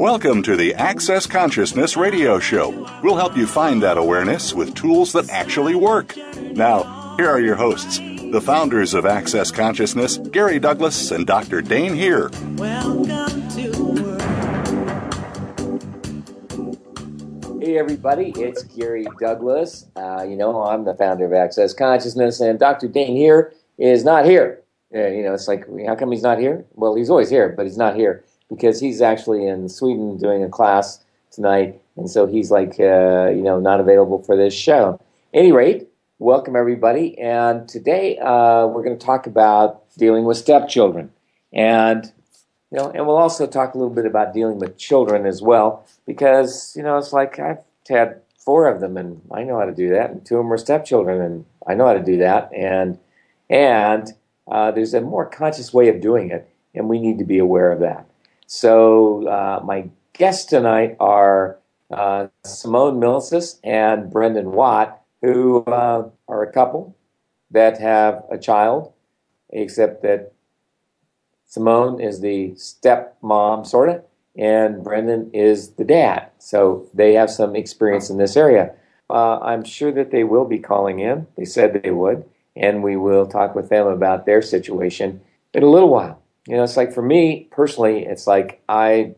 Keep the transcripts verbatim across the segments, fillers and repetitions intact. Welcome to the Access Consciousness Radio Show. We'll help you find that awareness with tools that actually work. Now, here are your hosts, the founders of Access Consciousness, Gary Douglas and Doctor Dane Heer. Welcome to the world. Hey, everybody, it's Gary Douglas. Uh, you know, I'm the founder of Access Consciousness, and Doctor Dane Heer is not here. Uh, you know, it's like, how come he's not here? Well, he's always here, but he's not here, because he's actually in Sweden doing a class tonight, and so he's like, uh, you know, not available for this show. At any rate, welcome everybody, and today uh, we're going to talk about dealing with stepchildren, and you know, and we'll also talk a little bit about dealing with children as well, because you know, it's like I've had four of them, and I know how to do that, and two of them are stepchildren, and I know how to do that, and and uh, there's a more conscious way of doing it, and we need to be aware of that. So uh, my guests tonight are uh, Simone Millicis and Brendan Watt, who uh, are a couple that have a child, except that Simone is the stepmom, sort of, and Brendan is the dad. So they have some experience in this area. Uh, I'm sure that they will be calling in. They said they would, and we will talk with them about their situation in a little while. You know, it's like for me personally, it's like I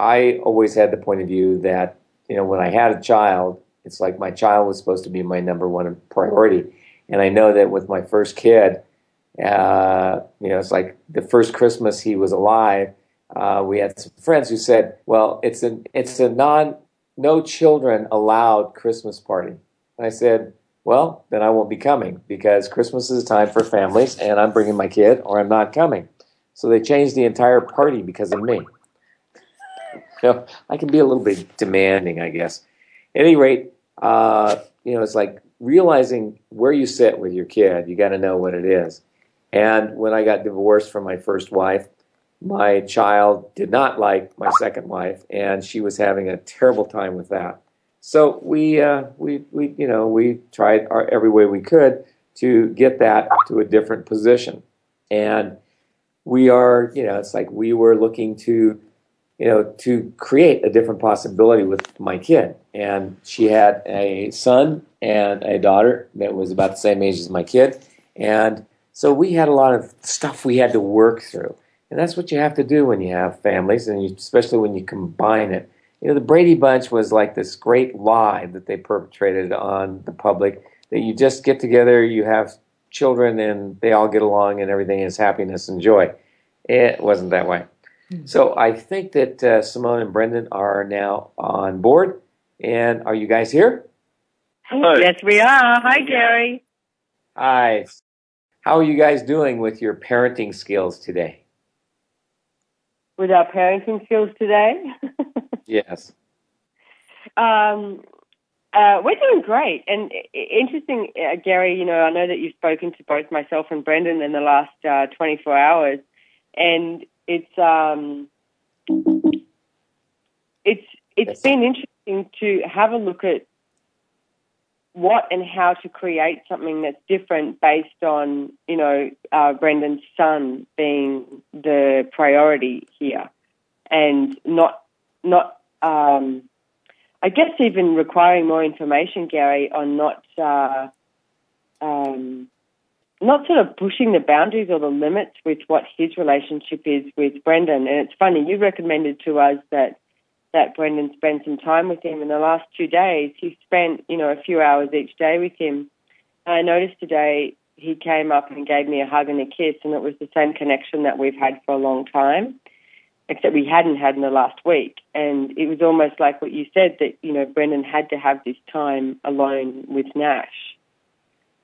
I always had the point of view that, you know, when I had a child, it's like my child was supposed to be my number one priority. And I know that with my first kid, uh, you know, it's like the first Christmas he was alive, uh, we had some friends who said, well, it's a, it's a non, no children allowed Christmas party. And I said, well, then I won't be coming, because Christmas is a time for families and I'm bringing my kid or I'm not coming. So they changed the entire party because of me. You know, I can be a little bit demanding, I guess. At any rate, uh, you know, it's like realizing where you sit with your kid. You got to know what it is. And when I got divorced from my first wife, my child did not like my second wife, and she was having a terrible time with that. So we, uh, we, we, you know, we tried our, every way we could to get that to a different position, and we are, you know, it's like we were looking to, you know, to create a different possibility with my kid. And she had a son and a daughter that was about the same age as my kid. And so we had a lot of stuff we had to work through. And that's what you have to do when you have families, and you, especially when you combine it. You know, the Brady Bunch was like this great lie that they perpetrated on the public, that you just get together, you have children, and they all get along, and everything is happiness and joy. It wasn't that way. Mm-hmm. So I think that uh, Simone and Brendan are now on board. And are you guys here? Hello. Yes, we are. Hi, Gary. Hi. How are you guys doing with your parenting skills today? With our parenting skills today? Yes. Um. Uh, we're doing great, and interesting, uh, Gary, you know, I know that you've spoken to both myself and Brendan in the last uh, twenty-four hours, and it's um, it's it's been interesting to have a look at what and how to create something that's different based on, you know, uh, Brendan's son being the priority here, and not not. Um, I guess even requiring more information, Gary, on not uh, um, not sort of pushing the boundaries or the limits with what his relationship is with Brendan. And it's funny, you recommended to us that, that Brendan spend some time with him. In the last two days, he spent, you know, a few hours each day with him. And I noticed today he came up and gave me a hug and a kiss, and it was the same connection that we've had for a long time. except we hadn't had in the last week. And it was almost like what you said, that, you know, Brendan had to have this time alone with Nash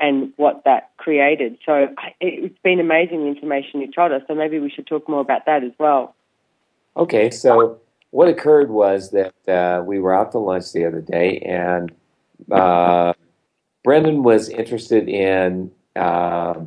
and what that created. So it's been amazing, the information you told us, so maybe we should talk more about that as well. Okay, so what occurred was that uh, we were out to lunch the other day, and uh, Brendan was interested in... Uh,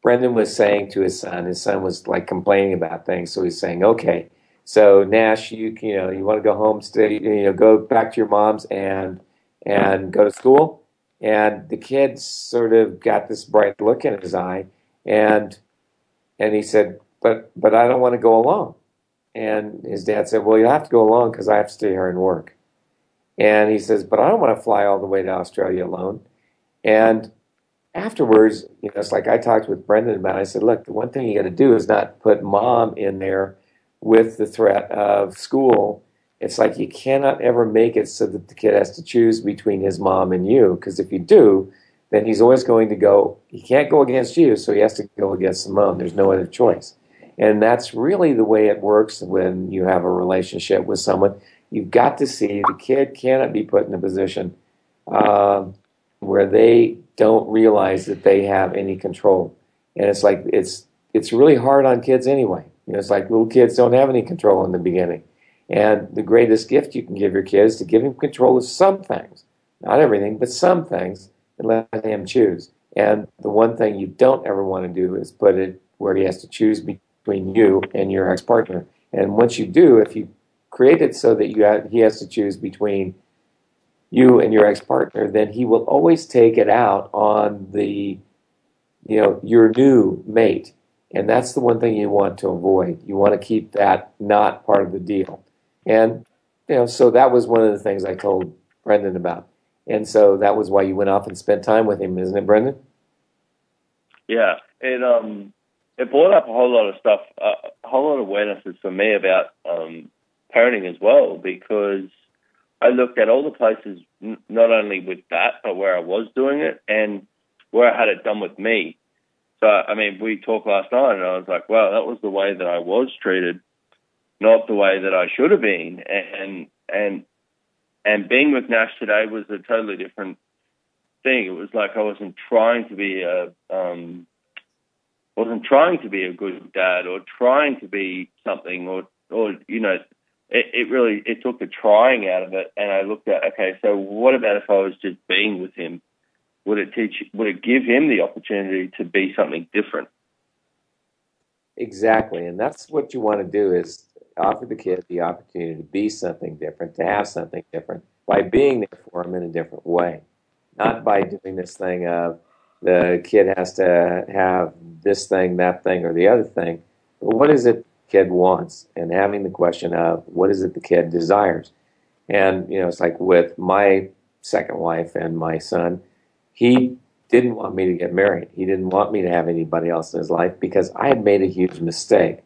Brendan was saying to his son, his son was like complaining about things, so he's saying, okay, so Nash, you you know, you want to go home, stay, you know, go back to your mom's and and go to school? And the kid sort of got this bright look in his eye, and and he said, but but I don't want to go alone. And his dad said, well, you'll have to go alone because I have to stay here and work. And he says, but I don't want to fly all the way to Australia alone. And afterwards, you know, it's like I talked with Brendan about it. I said, look, the one thing you got to do is not put mom in there with the threat of school. It's like you cannot ever make it so that the kid has to choose between his mom and you, because if you do, then he's always going to go, he can't go against you, so he has to go against Simone. There's no other choice. And that's really the way it works when you have a relationship with someone. You've got to see the kid cannot be put in a position uh, where they don't realize that they have any control. And it's like, it's it's really hard on kids anyway. You know, it's like little kids don't have any control in the beginning. And the greatest gift you can give your kids is to give them control of some things. Not everything, but some things, and let them choose. And the one thing you don't ever want to do is put it where he has to choose between you and your ex-partner. And once you do, if you create it so that you have, he has to choose between you and your ex-partner, then he will always take it out on the, you know, your new mate. And that's the one thing you want to avoid. You want to keep that not part of the deal. And, you know, so that was one of the things I told Brendan about. And so that was why you went off and spent time with him, isn't it, Brendan? Yeah. It, um, it brought up a whole lot of stuff, uh, a whole lot of awarenesses for me about um, parenting as well, because I looked at all the places, not only with that, but where I was doing it and where I had it done with me. So, I mean, we talked last night, and I was like, wow, that was the way that I was treated, not the way that I should have been. And and and being with Nash today was a totally different thing. It was like I wasn't trying to be a um, wasn't trying to be a good dad or trying to be something, or or you know. It, it really, it took the trying out of it, and I looked at, okay, so what about if I was just being with him? Would it teach, would it give him the opportunity to be something different? Exactly, and that's what you want to do, is offer the kid the opportunity to be something different, to have something different, by being there for him in a different way, not by doing this thing of the kid has to have this thing, that thing, or the other thing. But what is it kid wants, and having the question of what is it the kid desires. And, you know, it's like with my second wife and my son, he didn't want me to get married. He didn't want me to have anybody else in his life because I had made a huge mistake.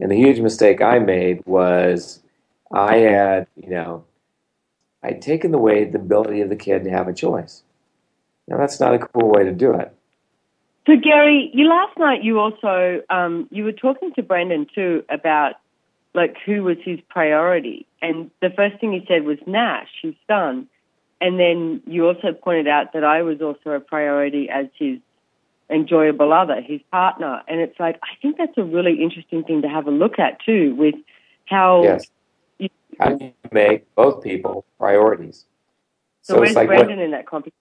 And the huge mistake I made was I had, you know, I'd taken away the ability of the kid to have a choice. Now, that's not a cool way to do it. So, Gary, you last night you also, um, you were talking to Brendan, too, about, like, who was his priority. And the first thing he said was Nash, his son. And then you also pointed out that I was also a priority as his enjoyable other, his partner. And it's like, I think that's a really interesting thing to have a look at, too, with how... Yes. You, how do you make both people priorities? So, so where's it's like Brendan what, in that conversation?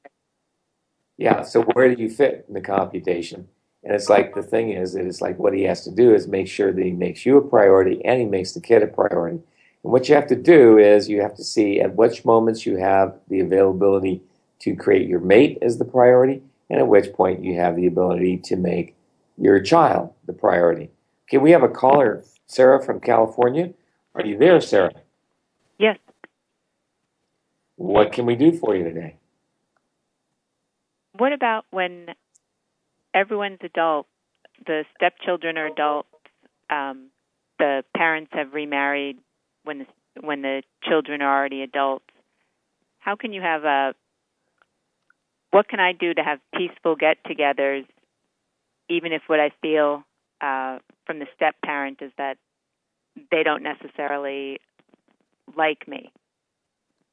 Yeah, so where do you fit in the computation? And it's like the thing is that it's like what he has to do is make sure that he makes you a priority and he makes the kid a priority. And what you have to do is you have to see at which moments you have the availability to create your mate as the priority, and at which point you have the ability to make your child the priority. Okay, we have a caller, Sarah from California. Are you there, Sarah? Yes. What can we do for you today? What about when everyone's adult, the stepchildren are adults, um, the parents have remarried when the, when the children are already adults? How can you have a, what can I do to have peaceful get-togethers, even if what I feel uh, from the step-parent is that they don't necessarily like me?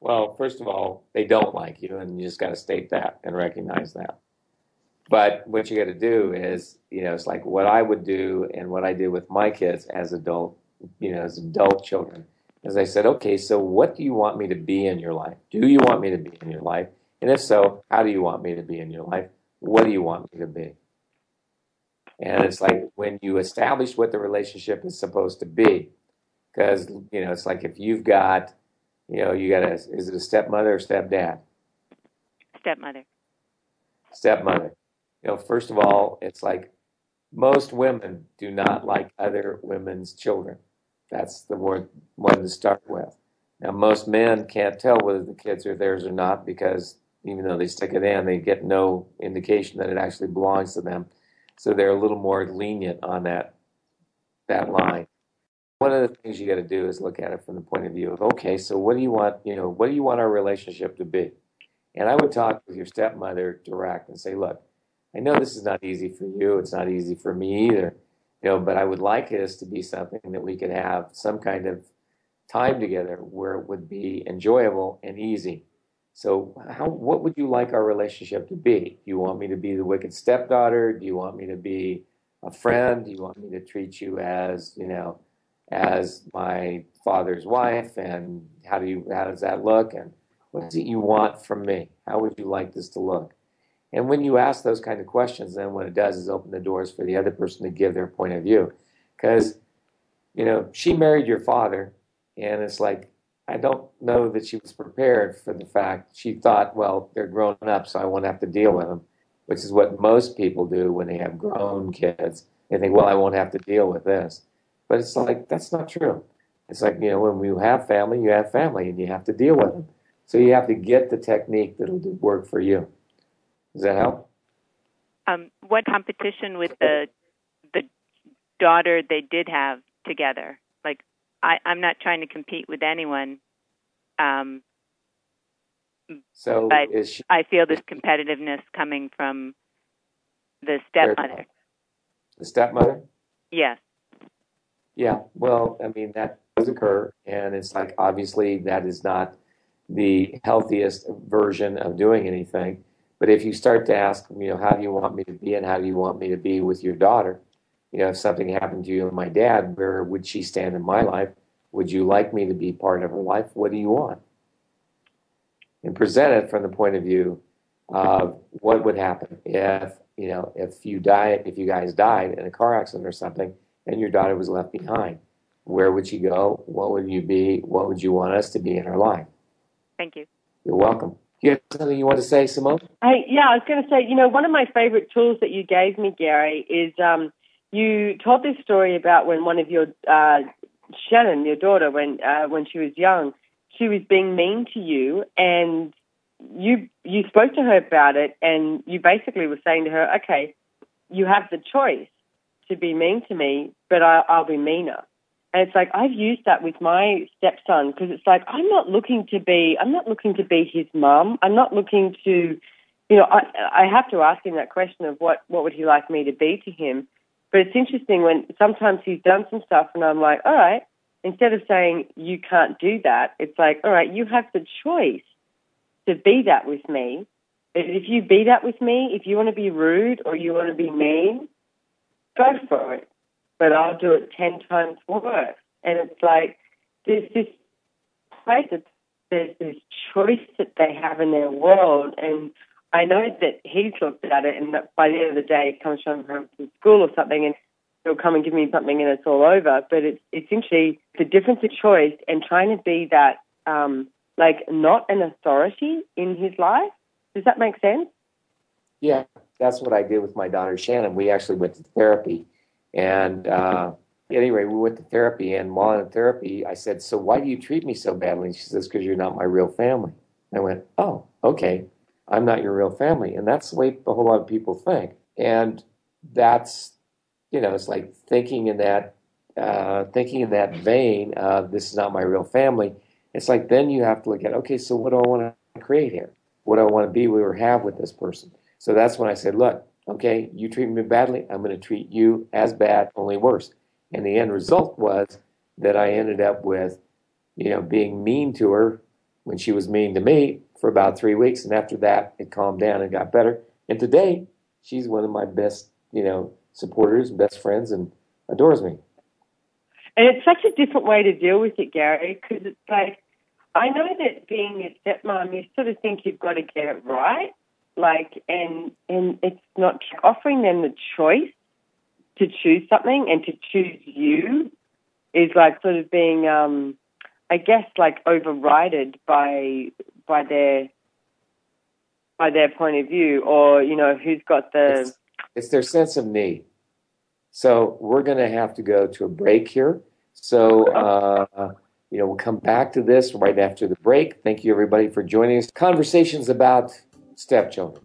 Well, first of all, they don't like you, and you just got to state that and recognize that. But what you got to do is, you know, it's like what I would do and what I did with my kids as adult, you know, as adult children, is I said, okay, so what do you want me to be in your life? Do you want me to be in your life? And if so, how do you want me to be in your life? What do you want me to be? And it's like when you establish what the relationship is supposed to be, because, you know, it's like if you've got, you know, you got a, is it a stepmother or stepdad? Stepmother. Stepmother. You know, first of all, it's like most women do not like other women's children. That's the word, one to start with. Now, most men can't tell whether the kids are theirs or not because even though they stick it in, they get no indication that it actually belongs to them. So they're a little more lenient on that that line. One of the things you got to do is look at it from the point of view of, okay, so what do you want, you know, what do you want our relationship to be? And I would talk with your stepmother direct and say, look, I know this is not easy for you. It's not easy for me either, you know, but I would like this to be something that we could have some kind of time together where it would be enjoyable and easy. So how, what would you like our relationship to be? Do you want me to be the wicked stepdaughter? Do you want me to be a friend? Do you want me to treat you as, you know, as my father's wife? And how do you, how does that look? And what is it you want from me? How would you like this to look? And when you ask those kind of questions, then what it does is open the doors for the other person to give their point of view. Because, you know, she married your father, and it's like, I don't know that she was prepared for the fact she thought, well, they're grown up, so I won't have to deal with them, which is what most people do when they have grown kids. They think, well, I won't have to deal with this. But it's like, that's not true. It's like, you know, when you have family, you have family, and you have to deal with them. So you have to get the technique that'll work for you. Does that help? Um, what competition with the the daughter they did have together? Like, I, I'm not trying to compete with anyone. Um, so but is she, I feel this competitiveness coming from the stepmother. The stepmother? Yes. Yeah, well, I mean, that does occur, and it's like, obviously, that is not the healthiest version of doing anything. But if you start to ask, you know, how do you want me to be and how do you want me to be with your daughter? You know, if something happened to you and my dad, where would she stand in my life? Would you like me to be part of her life? What do you want? And present it from the point of view of what would happen if, you know, if you died, if you guys died in a car accident or something and your daughter was left behind. Where would she go? What would you be? What would you want us to be in her life? Thank you. You're welcome. You have something you want to say, Simone? I, yeah, I was going to say, you know, one of my favorite tools that you gave me, Gary, is um, you told this story about when one of your, uh, Shannon, your daughter, when uh, when she was young, she was being mean to you, and you you spoke to her about it, and you basically were saying to her, okay, you have the choice to be mean to me, but I, I'll be meaner. And it's like, I've used that with my stepson because it's like, I'm not looking to be, I'm not looking to be his mum. I'm not looking to, you know, I, I have to ask him that question of what, what would he like me to be to him. But it's interesting when sometimes he's done some stuff and I'm like, all right, instead of saying you can't do that, it's like, all right, you have the choice to be that with me. If you be that with me, if you want to be rude or you want to be mean, go for it. But I'll do it ten times worse. And it's like there's this place that there's this choice that they have in their world. And I know that he's looked at it, and that by the end of the day, it comes from home from school or something, and he'll come and give me something, and it's all over. But it's it's actually the difference of choice and trying to be that, um, like, not an authority in his life. Does that make sense? Yeah, that's what I did with my daughter Shannon. We actually went to therapy. And uh, anyway, we went to therapy, and while in therapy, I said, so why do you treat me so badly? And she says, because you're not my real family. And I went, oh, okay, I'm not your real family. And that's the way a whole lot of people think. And that's, you know, it's like thinking in that, uh, thinking in that vein of this is not my real family. It's like then you have to look at, okay, so what do I want to create here? What do I want to be or have with this person? So that's when I said, look, okay, you treat me badly, I'm going to treat you as bad, only worse. And the end result was that I ended up with, you know, being mean to her when she was mean to me for about three weeks. And after that, it calmed down and got better. And today, she's one of my best, you know, supporters, best friends, and adores me. And it's such a different way to deal with it, Gary, because it's like, I know that being a stepmom, you sort of think you've got to get it right, like, and and it's not offering them the choice to choose something and to choose you is like sort of being, um, I guess, like overridden by by their by their point of view, or you know who's got the. It's, it's their sense of need. So we're going to have to go to a break here. So, uh, you know, we'll come back to this right after the break. Thank you, everybody, for joining us. Conversations about stepchildren.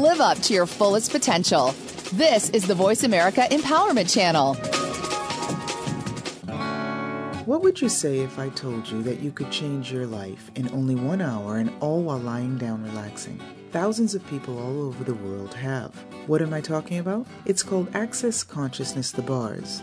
Live up to your fullest potential. This is the Voice America Empowerment Channel. What would you say if I told you that you could change your life in only one hour and all while lying down relaxing? Thousands of people all over the world have. What am I talking about? It's called Access Consciousness, The Bars.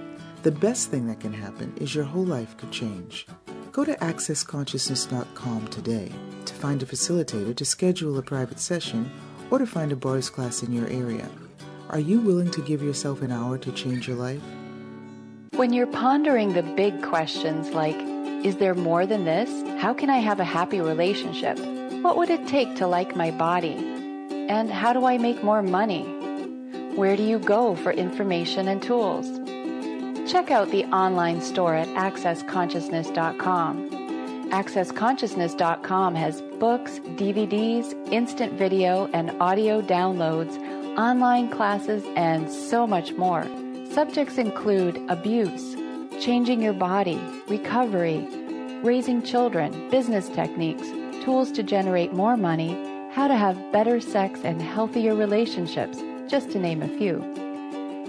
The best thing that can happen is your whole life could change. Go to access consciousness dot com today to find a facilitator, to schedule a private session, or to find a Bars class in your area. Are you willing to give yourself an hour to change your life? When you're pondering the big questions like, is there more than this? How can I have a happy relationship? What would it take to like my body? And how do I make more money? Where do you go for information and tools? Check out the online store at access consciousness dot com. access consciousness dot com has books, D V Ds, instant video and audio downloads, online classes, and so much more. Subjects include abuse, changing your body, recovery, raising children, business techniques, tools to generate more money, how to have better sex and healthier relationships, just to name a few.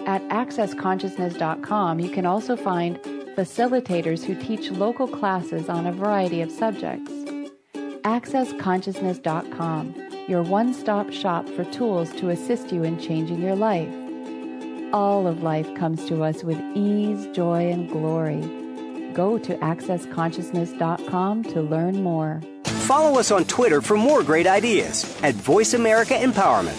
At access consciousness dot com, you can also find facilitators who teach local classes on a variety of subjects. access consciousness dot com, your one-stop shop for tools to assist you in changing your life. All of life comes to us with ease, joy, and glory. Go to access consciousness dot com to learn more. Follow us on Twitter for more great ideas at Voice America Empowerment.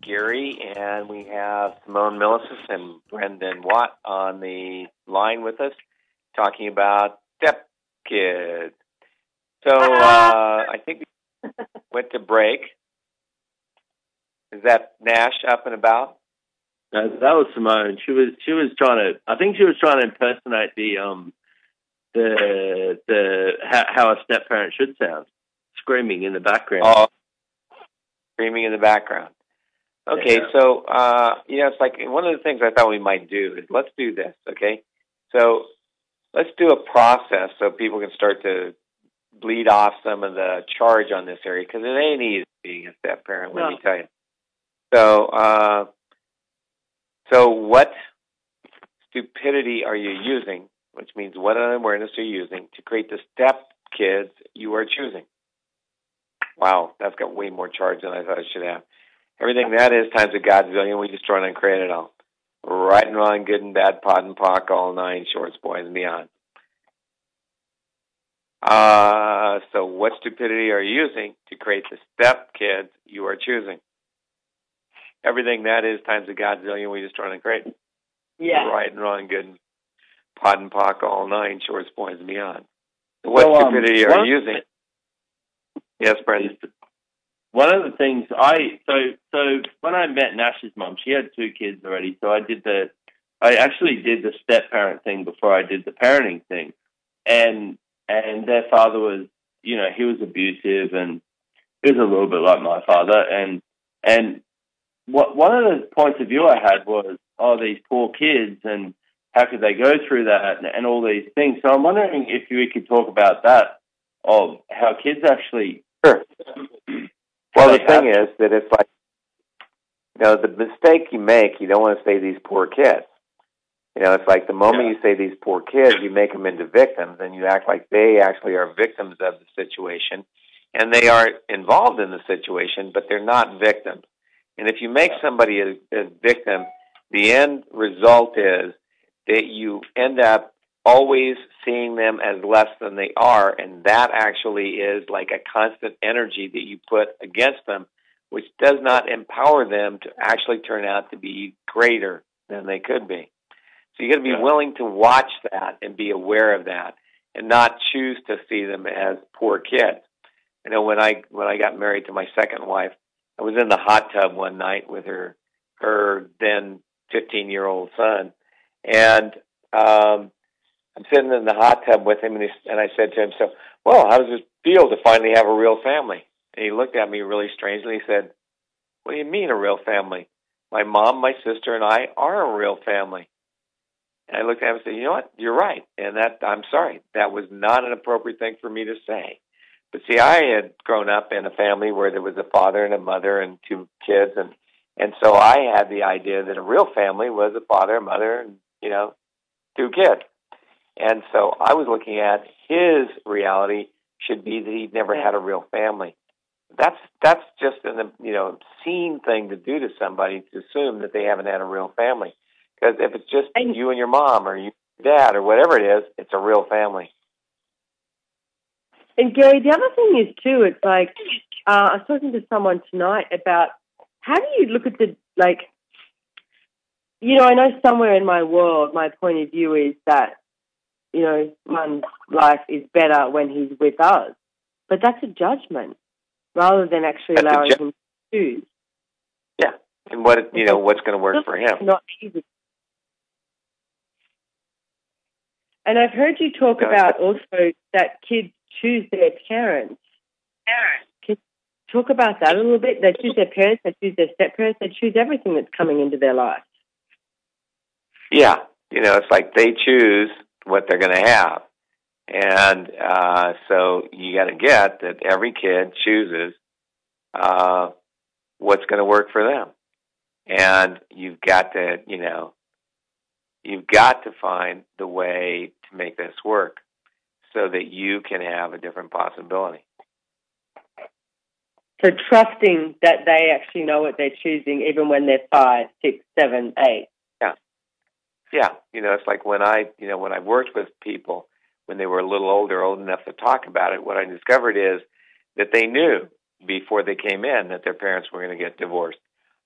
Gary, and we have Simone Millicis and Brendan Watt on the line with us, talking about step kids. So uh, I think we went to break. Is that Nash up and about? No, that was Simone. She was she was trying to. I think she was trying to impersonate the um the the how, how a step parent should sound, screaming in the background. Oh, screaming in the background. Okay, so, uh, you know, it's like one of the things I thought we might do is let's do this, okay? So let's do a process so people can start to bleed off some of the charge on this area, because it ain't easy being a step parent, let no. me tell you. So, uh, so what stupidity are you using, which means what unawareness are you using, to create the step kids you are choosing? Wow, that's got way more charge than I thought it should have. Everything that is times a godzillion, we destroy and create it all. Right and wrong, good and bad, pod and pock, all nine shorts, boys and beyond. Uh, so what stupidity are you using to create the step kids you are choosing? everything that is times a godzillion. We just run a great yeah. right and wrong, good and pod and pock, all nine, shorts, points, and beyond. So what well, stupidity um, are you using? The, yes, Brendan. One of the things I so so when I met Nash's mom, she had two kids already. So I did the I actually did the step parent thing before I did the parenting thing, and and their father was you know he was abusive and he was a little bit like my father, and and what one of the points of view I had was, oh, these poor kids and how could they go through that and, and all these things. So I'm wondering if we could talk about that, of how kids actually. Sure. Well, the thing is that it's like, you know, the mistake you make, you don't want to say these poor kids. You know, it's like the moment yeah. you say these poor kids, you make them into victims, and you act like they actually are victims of the situation, and they are involved in the situation, but they're not victims. And if you make somebody a, a victim, the end result is that you end up always seeing them as less than they are, and that actually is like a constant energy that you put against them, which does not empower them to actually turn out to be greater than they could be. So you got to be yeah. willing to watch that and be aware of that and not choose to see them as poor kids. You know, when I when I got married to my second wife, I was in the hot tub one night with her her then fifteen-year-old son, and um I'm sitting in the hot tub with him, and, he, and I said to him, so, well, how does it feel to finally have a real family? And he looked at me really strangely. He said, what do you mean a real family? My mom, my sister, and I are a real family. And I looked at him and said, you know what? You're right. And that I'm sorry. That was not an appropriate thing for me to say. But, see, I had grown up in a family where there was a father and a mother and two kids, and, and so I had the idea that a real family was a father, a mother, and, you know, two kids. And so I was looking at his reality should be that he'd never had a real family. That's that's just an you know obscene thing to do to somebody, to assume that they haven't had a real family. Because if it's just and, you and your mom or your dad or whatever it is, it's a real family. And Gary, the other thing is too, it's like uh, I was talking to someone tonight about how do you look at the like, you know, I know somewhere in my world, my point of view is that, you know, one's life is better when he's with us. But that's a judgment rather than actually that's allowing ju- him to choose. Yeah. And what, you know, what's going to work for him. Not easy. And I've heard you talk no, about also that kids choose their parents. Parents. Can you talk about that a little bit? They choose their parents, they choose their step-parents, they choose everything that's coming into their life. Yeah. You know, it's like they choose what they're going to have. And uh, so you got to get that every kid chooses uh, what's going to work for them. And you've got to, you know, you've got to find the way to make this work so that you can have a different possibility. So trusting that they actually know what they're choosing even when they're five, six, seven, eight. Yeah, you know, it's like when I, you know, when I worked with people when they were a little older, old enough to talk about it, what I discovered is that they knew before they came in that their parents were going to get divorced.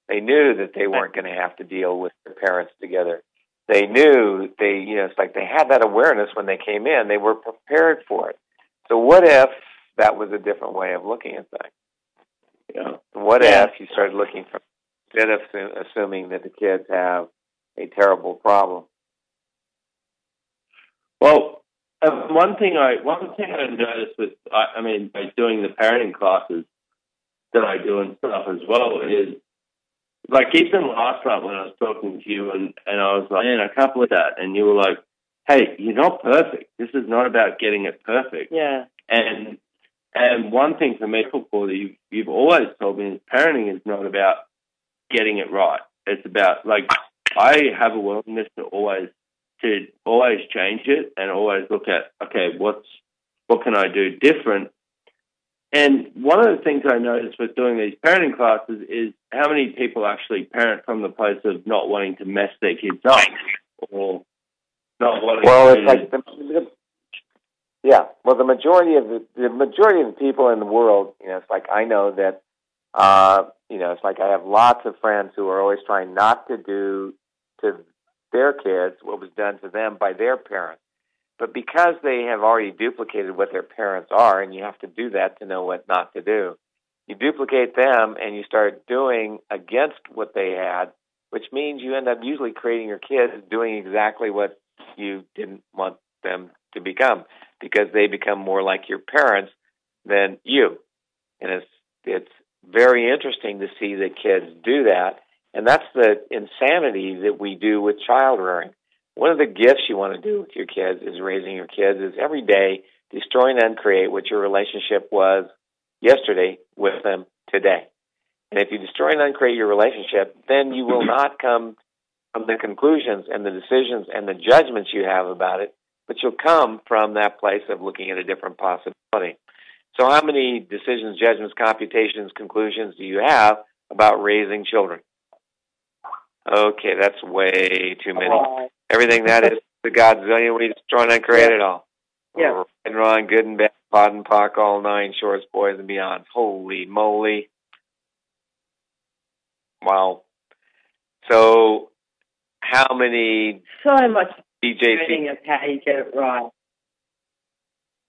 They knew that they weren't going to have to deal with their parents together. They knew they, you know, it's like they had that awareness when they came in. They were prepared for it. So what if that was a different way of looking at things? You know, what if you started looking from instead of assuming that the kids have a terrible problem. Well, uh, one thing I one thing I noticed with I, I mean by doing the parenting classes that I do and stuff as well is like even last night when I was talking to you and, and I was like, man, I can't believe that, and you were like, hey, you're not perfect. This is not about getting it perfect. Yeah. And and one thing for me, Paul, that you've, you've always told me is parenting is not about getting it right. It's about like. I have a willingness to always to always change it and always look at, okay, what's what can I do different? And one of the things I noticed with doing these parenting classes is how many people actually parent from the place of not wanting to mess their kids up or not wanting well, to... Well, it's like... The, the, yeah, well, the majority, of the, the majority of the people in the world, you know, it's like I know that Uh, you know, it's like I have lots of friends who are always trying not to do to their kids what was done to them by their parents. But because they have already duplicated what their parents are, and you have to do that to know what not to do, you duplicate them and you start doing against what they had, which means you end up usually creating your kids doing exactly what you didn't want them to become, because they become more like your parents than you. And it's it's very interesting to see the kids do that. And that's the insanity that we do with child rearing. One of the gifts you want to do with your kids is raising your kids is every day destroy and uncreate what your relationship was yesterday with them today. And if you destroy and uncreate your relationship, then you will not come from the conclusions and the decisions and the judgments you have about it, but you'll come from that place of looking at a different possibility. So how many decisions, judgments, computations, conclusions do you have about raising children? Okay, that's way too many. Uh, Everything that is the godzillion, we destroy and uncreate yeah. it all. Yeah. Right and wrong, good and bad, pot and pock, all nine, shorts, boys, and beyond. Holy moly. Wow. So how many... So much D J C of how you get it right.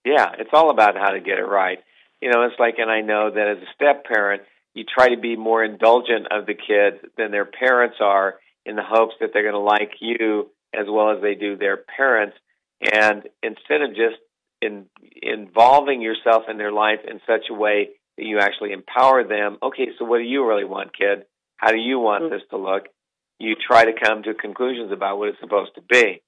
Yeah, it's all about how to get it right. You know, it's like, and I know that as a step-parent, you try to be more indulgent of the kids than their parents are in the hopes that they're going to like you as well as they do their parents. And instead of just in, involving yourself in their life in such a way that you actually empower them, okay, so what do you really want, kid? How do you want mm-hmm. this to look? You try to come to conclusions about what it's supposed to be.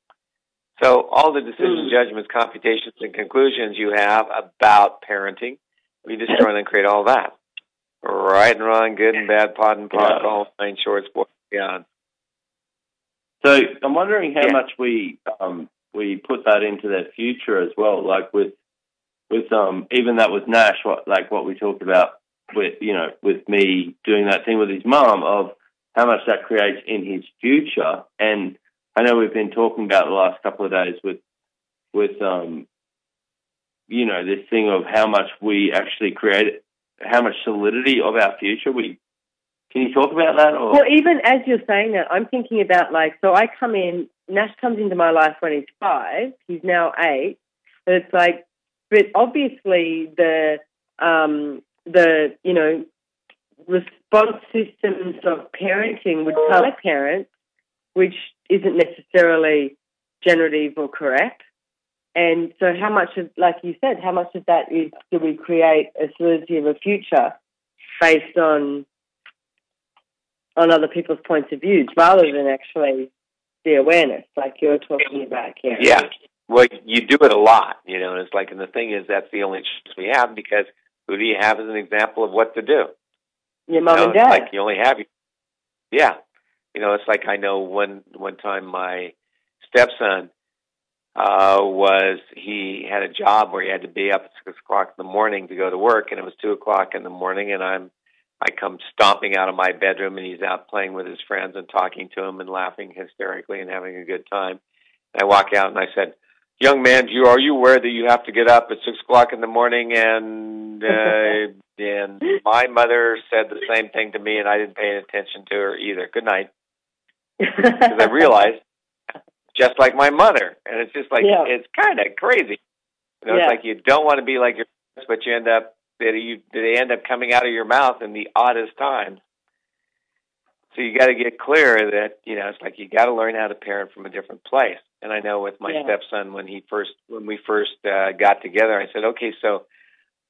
So all the decisions, judgments, computations, and conclusions you have about parenting, we destroy and create all that. Right and wrong, good and bad, pot and pock, yeah. all nine, shorts, boys, beyond. So I'm wondering how yeah. much we um, we put that into their future as well. Like with with um even that with Nash, what like what we talked about with you know with me doing that thing with his mom of how much that creates in his future. And I know we've been talking about the last couple of days with, with um, you know, this thing of how much we actually create, how much solidity of our future. We can you talk about that? Or? Well, even as you're saying that, I'm thinking about like, so I come in, Nash comes into my life when he's five, he's now eight, but it's like, but obviously the um, the you know response systems of parenting would tell a parent which isn't necessarily generative or correct. And so how much of, like you said, how much of that is, do we create a solidity of a future based on on other people's points of view rather than actually the awareness, like you're talking about here? Yeah. Well, you do it a lot, you know, and it's like, and the thing is that's the only choice we have because who do you have as an example of what to do? Your mom you know, and dad. It's like you only have, yeah. You know, it's like I know one one time my stepson uh, was, he had a job where he had to be up at six o'clock in the morning to go to work, and it was two o'clock in the morning, and I'm, I come stomping out of my bedroom, and he's out playing with his friends and talking to him and laughing hysterically and having a good time. And I walk out, and I said, young man, you, are you aware that you have to get up at six o'clock in the morning? And uh, and my mother said the same thing to me, and I didn't pay any attention to her either. Good night. Because I realized, just like my mother, and it's just like yeah. it's kind of crazy. You know, yeah. It's like you don't want to be like your parents, but you end up you they end up coming out of your mouth in the oddest times. So you got to get clear that you know it's like you got to learn how to parent from a different place. And I know with my yeah. stepson, when he first when we first uh, got together, I said, okay, so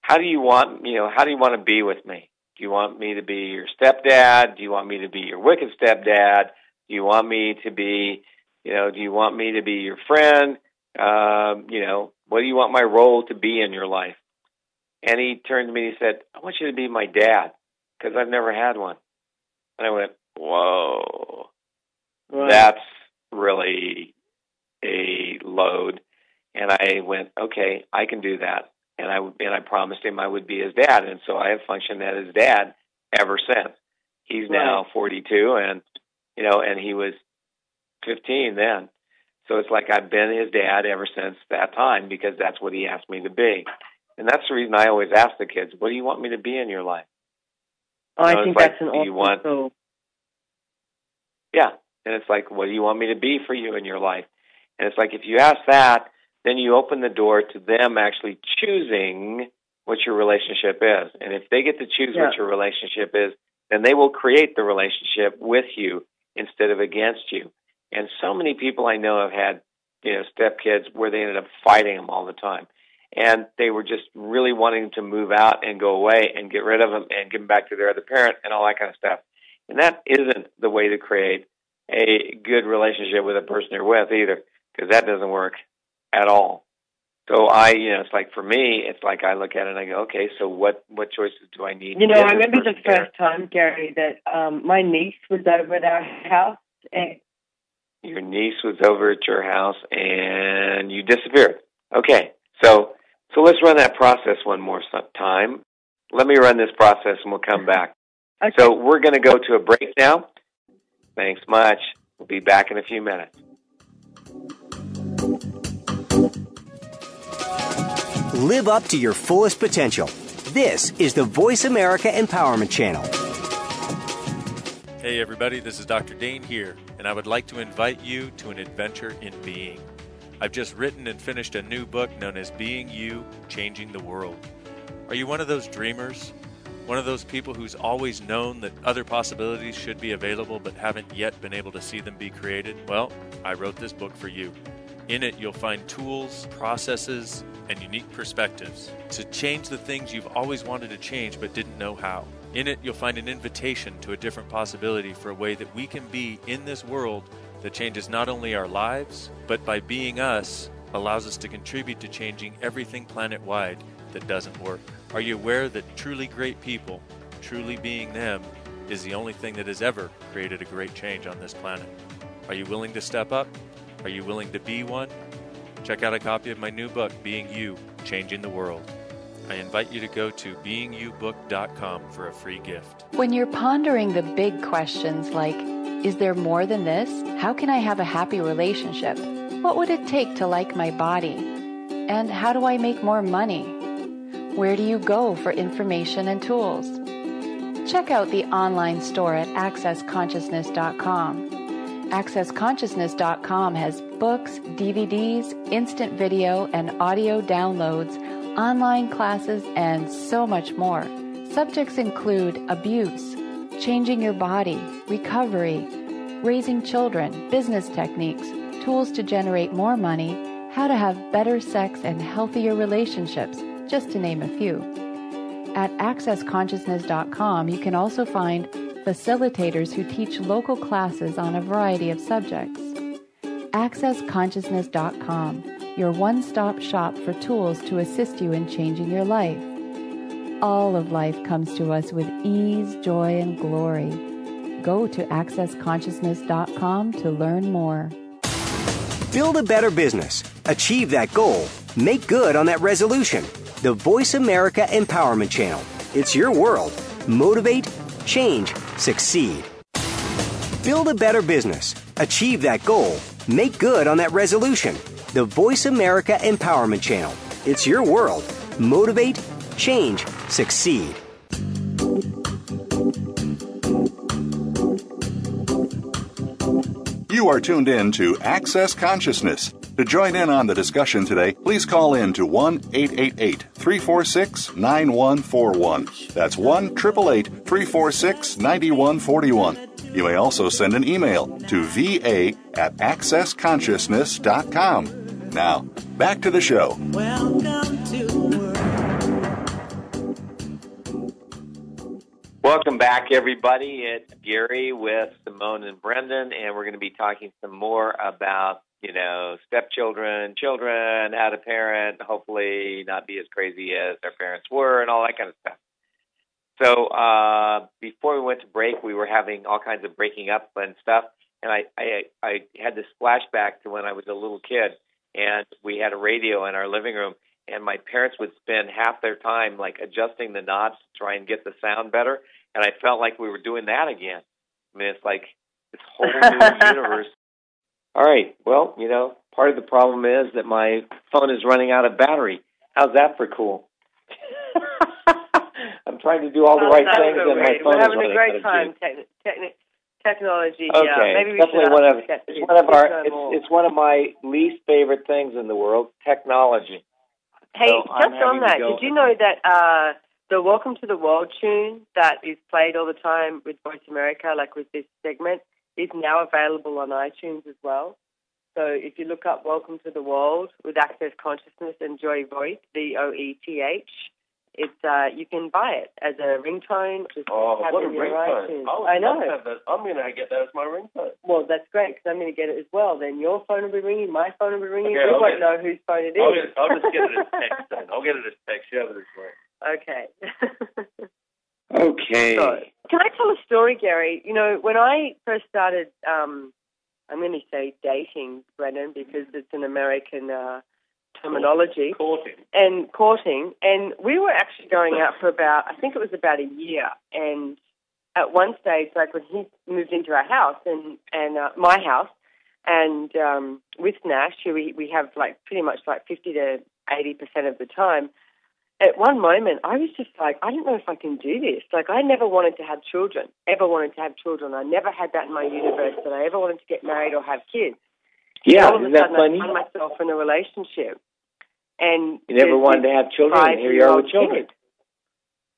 how do you want you know how do you want to be with me? Do you want me to be your stepdad? Do you want me to be your wicked stepdad? Do you want me to be, you know, do you want me to be your friend? Um, you know, what do you want my role to be in your life? And he turned to me and he said, I want you to be my dad because I've never had one. And I went, whoa, right. That's really a load. And I went, okay, I can do that. And I, and I promised him I would be his dad. And so I have functioned as his dad ever since. He's right. now forty-two and... You know, and he was fifteen then. So it's like I've been his dad ever since that time because that's what he asked me to be. And that's the reason I always ask the kids, what do you want me to be in your life? Oh, I think that's an awesome tool. Yeah, and it's like, what do you want me to be for you in your life? And it's like, if you ask that, then you open the door to them actually choosing what your relationship is. And if they get to choose yeah. what your relationship is, then they will create the relationship with you instead of against you. And so many people I know have had, you know, stepkids where they ended up fighting them all the time. And they were just really wanting to move out and go away and get rid of them and give them back to their other parent and all that kind of stuff. And that isn't the way to create a good relationship with a person you're with either, because that doesn't work at all. So I, you know, it's like for me, it's like I look at it and I go, okay, so what, what choices do I need? You know, I remember the first time, Gary, that um, my niece was over at our house. And your niece was over at your house and you disappeared. Okay, so so let's run that process one more time. Let me run this process and we'll come back. Okay. So we're going to go to a break now. Thanks much. We'll be back in a few minutes. Live up to your fullest potential. This is the Voice America Empowerment Channel. Hey everybody, this is Doctor Dane here, and I would like to invite you to an adventure in being. I've just written and finished a new book known as Being You, Changing the World. Are you one of those dreamers? One of those people who's always known that other possibilities should be available but haven't yet been able to see them be created? Well, I wrote this book for you. In it, you'll find tools, processes, and unique perspectives to change the things you've always wanted to change but didn't know how. In it, you'll find an invitation to a different possibility for a way that we can be in this world that changes not only our lives, but by being us, allows us to contribute to changing everything planet-wide that doesn't work. Are you aware that truly great people, truly being them, is the only thing that has ever created a great change on this planet? Are you willing to step up? Are you willing to be one? Check out a copy of my new book, Being You, Changing the World. I invite you to go to being you book dot com for a free gift. When you're pondering the big questions like, is there more than this? How can I have a happy relationship? What would it take to like my body? And how do I make more money? Where do you go for information and tools? Check out the online store at access consciousness dot com. access consciousness dot com has books, D V Ds, instant video and audio downloads, online classes, and so much more. Subjects include abuse, changing your body, recovery, raising children, business techniques, tools to generate more money, how to have better sex and healthier relationships, just to name a few. At access consciousness dot com, you can also find facilitators who teach local classes on a variety of subjects. access consciousness dot com, your one-stop shop for tools to assist you in changing your life. All of life comes to us with ease, joy, and glory. Go to access consciousness dot com to learn more. Build a better business. Achieve that goal. Make good on that resolution. The Voice America Empowerment Channel. It's your world. Motivate, change, succeed. Build a better business. Achieve that goal. Make good on that resolution. The Voice America Empowerment Channel. It's your world. Motivate, change, succeed. You are tuned in to Access Consciousness. To join in on the discussion today, please call in to one eight eight eight, three four six, nine one four one. That's one eight eight eight, three four six, nine one four one. You may also send an email to v a at access consciousness dot com. Now, back to the show. Welcome to the world. Welcome back, everybody. It's Gary with Simone and Brendan, and we're going to be talking some more about, you know, stepchildren, children, how to parent, hopefully not be as crazy as their parents were and all that kind of stuff. So uh, before we went to break, we were having all kinds of breaking up and stuff. And I, I, I had this flashback to when I was a little kid and we had a radio in our living room and my parents would spend half their time like adjusting the knobs to try and get the sound better. And I felt like we were doing that again. I mean, it's like this whole new universe. All right, well, you know, part of the problem is that my phone is running out of battery. How's that for cool? I'm I'm trying to do all the right things, and my phone is running out of juice. We're having a great time. Techn- techn- technology. Okay, yeah. Maybe we definitely one of it's one of our it's, it's one of my least favorite things in the world. Technology. Hey, so just on that, did you know that uh, the Welcome to the World tune that is played all the time with Voice America, like with this segment, is now available on iTunes as well? So if you look up Welcome to the World with Access Consciousness and Joy Voigt, V O E T H, it's, uh, you can buy it as a ringtone. Just oh, have what it a ringtone. Oh, I know. I'm going to get that as my ringtone. Well, that's great, because I'm going to get it as well. Then your phone will be ringing, my phone will be ringing. Okay, we I'll won't know whose phone it is. I'll, get, I'll just get it as text then. I'll get it as text. You have it as ring. Okay. Okay. So, can I tell a story, Gary? You know, when I first started, um, I'm going to say dating, Brendan, because it's an American uh, terminology. Courting. And courting. And we were actually going out for about, I think it was about a year. And at one stage, like when he moved into our house, and, and uh, my house, and um, with Nash, who we, we have like pretty much like fifty to eighty percent of the time, at one moment, I was just like, I don't know if I can do this. Like, I never wanted to have children, ever wanted to have children. I never had that in my universe, that I ever wanted to get married or have kids. Yeah, isn't that funny? I found myself in a relationship. And you never wanted to have children, and here you are with children.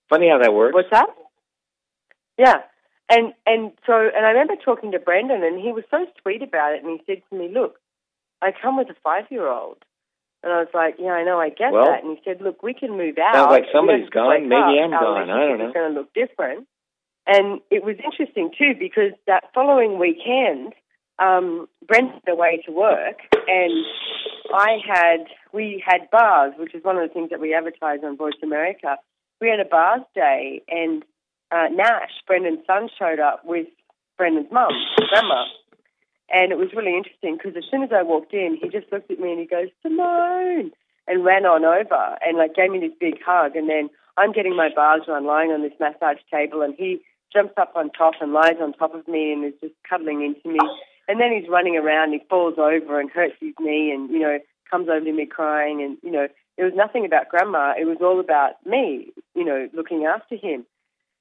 Funny how that works. What's that? Yeah. And, and so, and I remember talking to Brendan, and he was so sweet about it, and he said to me, look, I come with a five-year-old. And I was like, yeah, I know, I get well, that. And he said, look, we can move out. Sounds like somebody's gone. Maybe I'm gone. I don't know. It's going to look different. And it was interesting, too, because that following weekend, um, Brendan's away to work, and I had, we had bars, which is one of the things that we advertise on Voice America. We had a bars day, and uh, Nash, Brendan's son, showed up with Brendan's mum, grandma. And it was really interesting because as soon as I walked in, he just looked at me and he goes, Simone, and ran on over and, like, gave me this big hug. And then I'm getting my bars run, lying on this massage table, and he jumps up on top and lies on top of me and is just cuddling into me. And then he's running around, he falls over and hurts his knee and, you know, comes over to me crying. And, you know, it was nothing about grandma. It was all about me, you know, looking after him.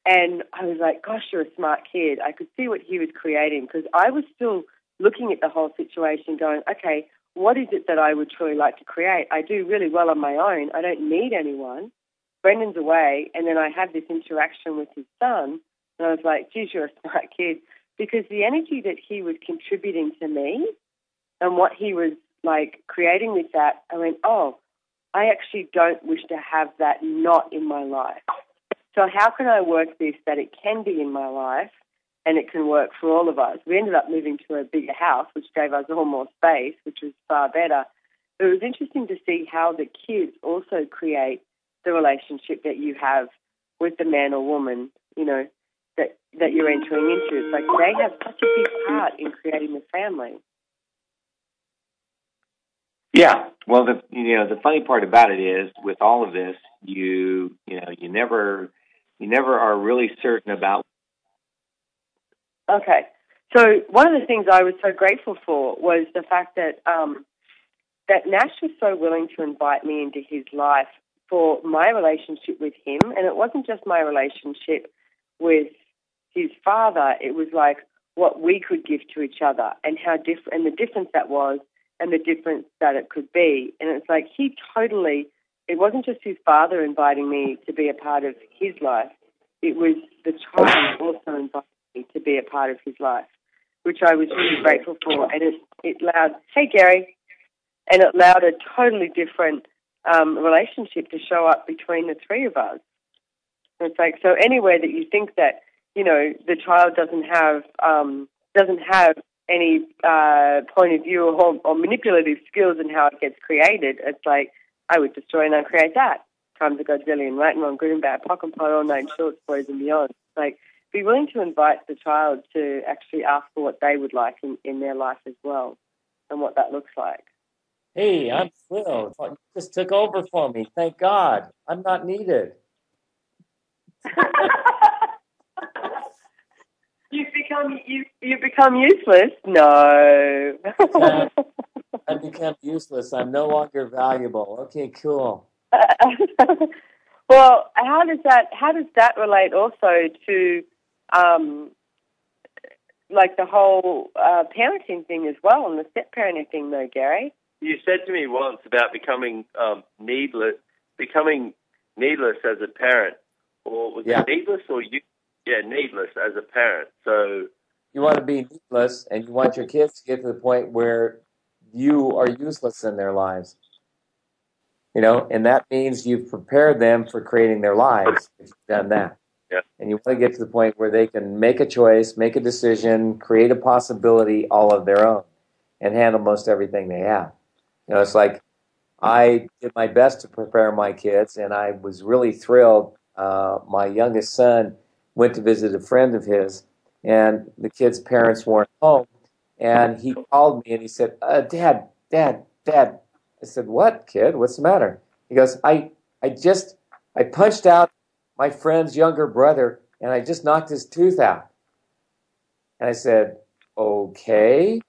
And I was like, gosh, you're a smart kid. I could see what he was creating, because I was still looking at the whole situation going, okay, what is it that I would truly like to create? I do really well on my own. I don't need anyone. Brendan's away, and then I have this interaction with his son, and I was like, geez, you're a smart kid, because the energy that he was contributing to me and what he was, like, creating with that, I went, oh, I actually don't wish to have that not in my life. So how can I work this that it can be in my life? And it can work for all of us. We ended up moving to a bigger house, which gave us all more space, which was far better. It was interesting to see how the kids also create the relationship that you have with the man or woman, you know, that, that you're entering into. It's like they have such a big part in creating the family. Yeah. Well, the, you know, the funny part about it is, with all of this, you you know, you never you never are really certain about. Okay. So one of the things I was so grateful for was the fact that um, that Nash was so willing to invite me into his life for my relationship with him. And it wasn't just my relationship with his father. It was like what we could give to each other and how diff- and the difference that was and the difference that it could be. And it's like he totally – it wasn't just his father inviting me to be a part of his life. It was the child also inviting to be a part of his life, which I was really grateful for. And it, it allowed, hey, Gary, and it allowed a totally different um, relationship to show up between the three of us. And it's like, so anywhere that you think that, you know, the child doesn't have um, doesn't have any uh, point of view or, or manipulative skills in how it gets created, it's like, I would destroy and uncreate that. Times of Godzilla, right and wrong, good and bad, pock and pot, all nine shorts, boys and beyond. It's like, be willing to invite the child to actually ask for what they would like in, in their life as well, and what that looks like. Hey, I'm thrilled. You just took over for me. Thank God. I'm not needed. You've become you you become useless. No. uh, I've become useless. I'm no longer valuable. Okay, cool. Well, how does that how does that relate also to um, like the whole uh, parenting thing as well, and the step parenting thing, though, Gary? You said to me once about becoming um, needless, becoming needless as a parent, or was yeah. it needless or you? Yeah, needless as a parent. So you want to be needless, and you want your kids to get to the point where you are useless in their lives. You know, and that means you've prepared them for creating their lives if you've done that. Yeah. And you want to get to the point where they can make a choice, make a decision, create a possibility all of their own, and handle most everything they have. You know, it's like I did my best to prepare my kids, and I was really thrilled. Uh, my youngest son went to visit a friend of his, and the kid's parents weren't home. And he called me, and he said, uh, Dad, Dad, Dad. I said, "What, kid? What's the matter?" He goes, I, I just, I punched out my friend's younger brother, and I just knocked his tooth out." And I said, "Okay."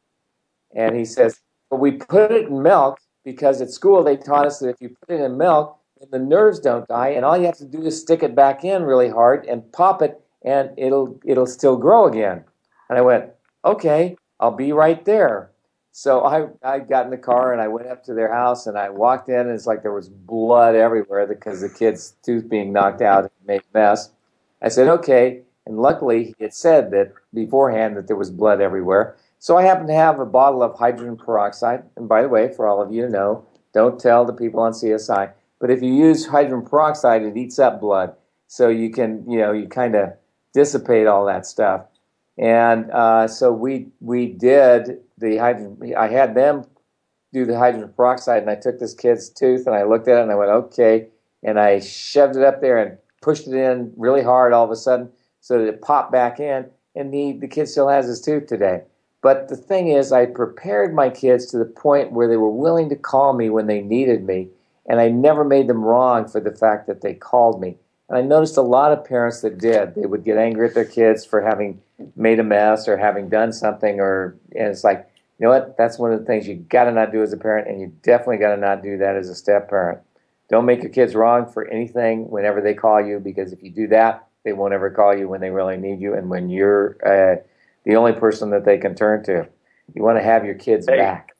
And he says, "But we put it in milk because at school they taught us that if you put it in milk, then the nerves don't die, and all you have to do is stick it back in really hard and pop it, and it'll, it'll still grow again." And I went, "Okay, I'll be right there." So I, I got in the car, and I went up to their house, and I walked in, and it's like there was blood everywhere because the kid's tooth being knocked out and made a mess. I said, "Okay," and luckily he had said that beforehand that there was blood everywhere. So I happened to have a bottle of hydrogen peroxide, and by the way, for all of you to know, don't tell the people on C S I, but if you use hydrogen peroxide, it eats up blood, so you can, you know, you kind of dissipate all that stuff. And uh, so we we did the hydrogen. I had them do the hydrogen peroxide, and I took this kid's tooth, and I looked at it, and I went, "Okay," and I shoved it up there and pushed it in really hard all of a sudden, so that it popped back in, and the, the kid still has his tooth today. But the thing is, I prepared my kids to the point where they were willing to call me when they needed me, and I never made them wrong for the fact that they called me. And I noticed a lot of parents that did. They would get angry at their kids for having made a mess or having done something, or and it's like, you know what? That's one of the things you got to not do as a parent, and you definitely got to not do that as a step parent. Don't make your kids wrong for anything whenever they call you, because if you do that, they won't ever call you when they really need you and when you're uh, the only person that they can turn to. You want to have your kids hey, back.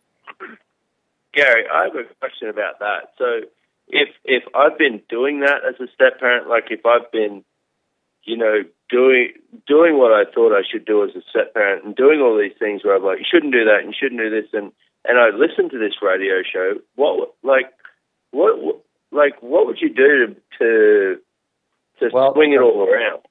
Gary, I have a question about that. So If if I've been doing that as a step parent, like if I've been, you know, doing doing what I thought I should do as a step parent and doing all these things where I'm like, you shouldn't do that and you shouldn't do this, and, and I listen to this radio show, what like what, what like what would you do to to well, swing it all around?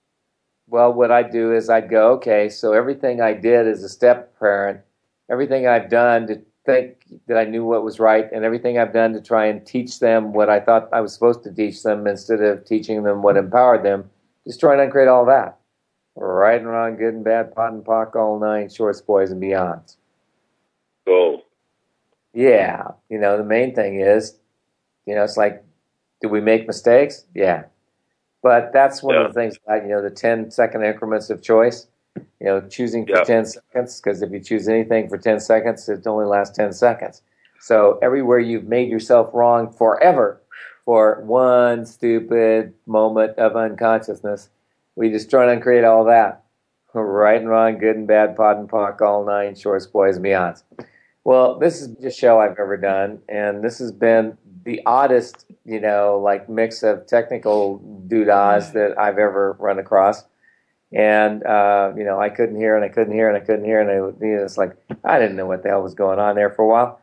Well, what I do is I'd go, okay, so everything I did as a step parent, everything I've done to think that I knew what was right, and everything I've done to try and teach them what I thought I was supposed to teach them instead of teaching them what empowered them, just try and uncreate all that. Right and wrong, good and bad, pot and pock, all nine, shorts, boys, and beyonds. Cool. Yeah. You know, the main thing is, you know, it's like, do we make mistakes? Yeah. But that's one yeah. of the things about, you know, the ten-second increments of choice. You know, choosing for yeah. ten seconds, because if you choose anything for ten seconds, it only lasts ten seconds. So everywhere you've made yourself wrong forever for one stupid moment of unconsciousness, we just try and uncreate all that. Right and wrong, good and bad, pod and pock, all nine, shorts, boys, and beyonds. Well, this is the biggest show I've ever done, and this has been the oddest, you know, like mix of technical doodahs that I've ever run across. And, uh, you know, I couldn't hear and I couldn't hear and I couldn't hear. And I, you know, it's like, I didn't know what the hell was going on there for a while.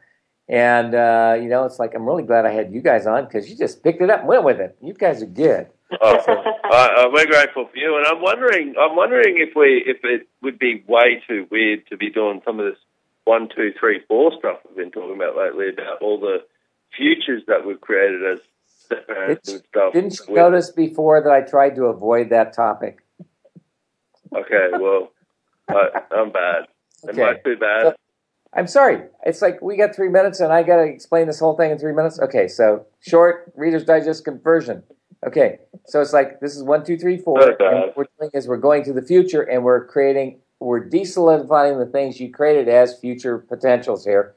And, uh, you know, it's like, I'm really glad I had you guys on, because you just picked it up and went with it. You guys are good. Oh, so, uh, we're grateful for you. And I'm wondering, I'm wondering if we, if it would be way too weird to be doing some of this one, two, three, four stuff we've been talking about lately, about all the futures that we've created as parents and stuff. Didn't you notice before that I tried to avoid that topic? Okay, well, I, I'm bad. Okay. Am I too bad? So, I'm sorry. It's like we got three minutes, and I got to explain this whole thing in three minutes. Okay, so short Reader's Digest conversion. Okay, so it's like this is one, two, three, four. And what we're doing is we're going to the future, and we're creating, we're desolidifying the things you created as future potentials here.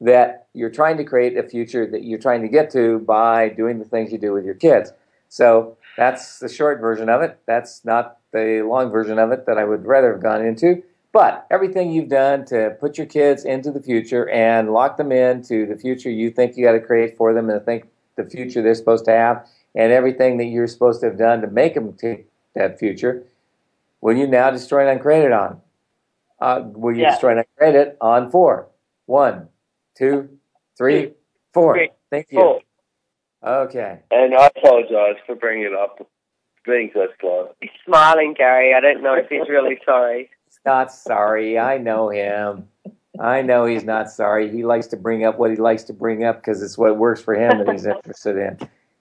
That you're trying to create a future that you're trying to get to by doing the things you do with your kids. So that's the short version of it. That's not the long version of it that I would rather have gone into. But everything you've done to put your kids into the future and lock them into the future you think you got to create for them and think the future they're supposed to have, and everything that you're supposed to have done to make them take that future, will you now destroy and uncreate it on? Uh, will you yeah. destroy and uncreate it on four? One, two, three, four. Three. Thank you. Four. Okay. And I apologize for bringing it up. Being so close. He's smiling, Gary. I don't know if he's really sorry. He's not sorry. I know him. I know he's not sorry. He likes to bring up what he likes to bring up because it's what works for him that he's interested in.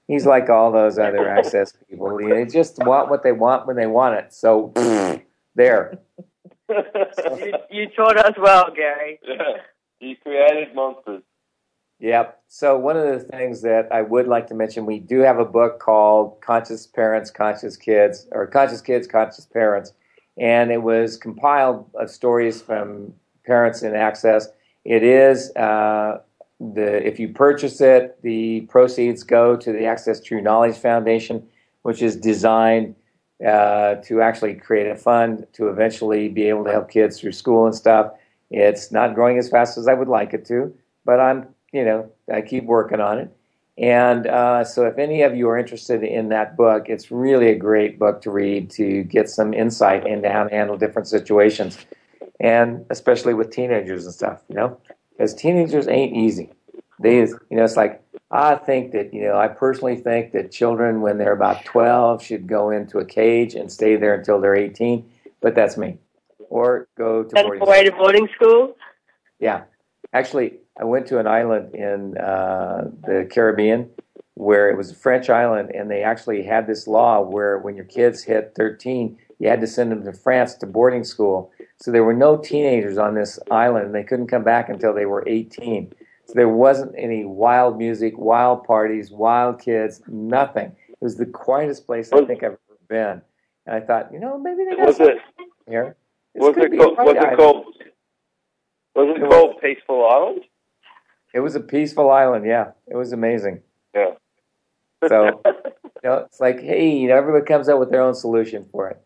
He's like all those other access people. They just want what they want when they want it. So, there. You, you taught us well, Gary. Yeah. You created monsters. Yep. So one of the things that I would like to mention, we do have a book called Conscious Parents, Conscious Kids, or Conscious Kids, Conscious Parents, and it was compiled of stories from parents in Access. It is, uh, the if you purchase it, the proceeds go to the Access True Knowledge Foundation, which is designed uh, to actually create a fund to eventually be able to help kids through school and stuff. It's not growing as fast as I would like it to, but I'm You know, I keep working on it. And uh, so if any of you are interested in that book, it's really a great book to read to get some insight into how to handle different situations, and especially with teenagers and stuff, you know, because teenagers ain't easy. They, you know, it's like I think that, you know, I personally think that children when they're about twelve should go into a cage and stay there until they're eighteen, but that's me. Or go to boarding school. To boarding school? Yeah. Actually, I went to an island in uh, the Caribbean where it was a French island, and they actually had this law where when your kids hit thirteen, you had to send them to France to boarding school. So there were no teenagers on this island, and they couldn't come back until they were eighteen. So there wasn't any wild music, wild parties, wild kids, nothing. It was the quietest place I think I've ever been. And I thought, you know, maybe they got something here. Was it called? Was it called? Was it called Peaceful Island? It was a peaceful island, yeah. It was amazing. Yeah. So, you know, it's like, hey, you know, everybody comes up with their own solution for it.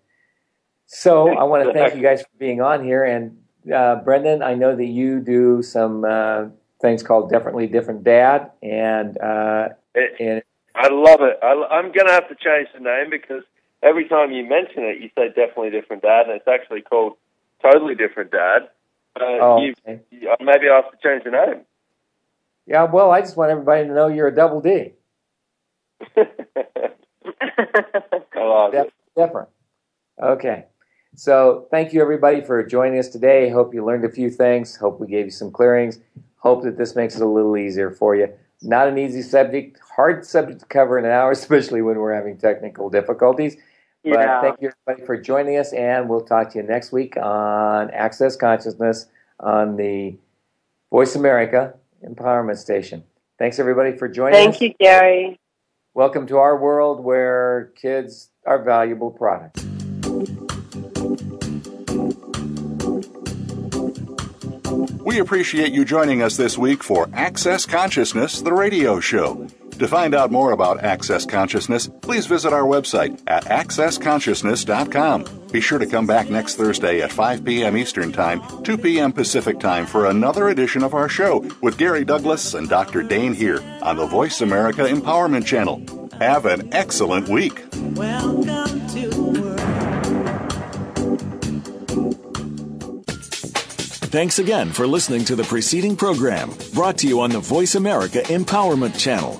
So I want to thank you guys for being on here. And, uh, Brendan, I know that you do some uh, things called Definitely Different Dad. And, uh, it, and I love it. I, I'm going to have to change the name because every time you mention it, you say Definitely Different Dad, and it's actually called Totally Different Dad. Uh, oh, you, okay. you, maybe I have to change the name. Yeah, well, I just want everybody to know you're a double D. I love it. Different. Okay. So thank you, everybody, for joining us today. Hope you learned a few things. Hope we gave you some clearings. Hope that this makes it a little easier for you. Not an easy subject, hard subject to cover in an hour, especially when we're having technical difficulties. Yeah. But thank you, everybody, for joining us, and we'll talk to you next week on Access Consciousness on the Voice America Empowerment Station. Thanks, everybody, for joining Thank us. Thank you, Gary. Welcome to our world where kids are valuable products. We appreciate you joining us this week for Access Consciousness, the radio show. To find out more about Access Consciousness, please visit our website at access consciousness dot com. Be sure to come back next Thursday at five p.m. Eastern Time, two p.m. Pacific Time for another edition of our show with Gary Douglas and Doctor Dane Heer on the Voice America Empowerment Channel. Have an excellent week. Welcome to the world. Thanks again for listening to the preceding program brought to you on the Voice America Empowerment Channel.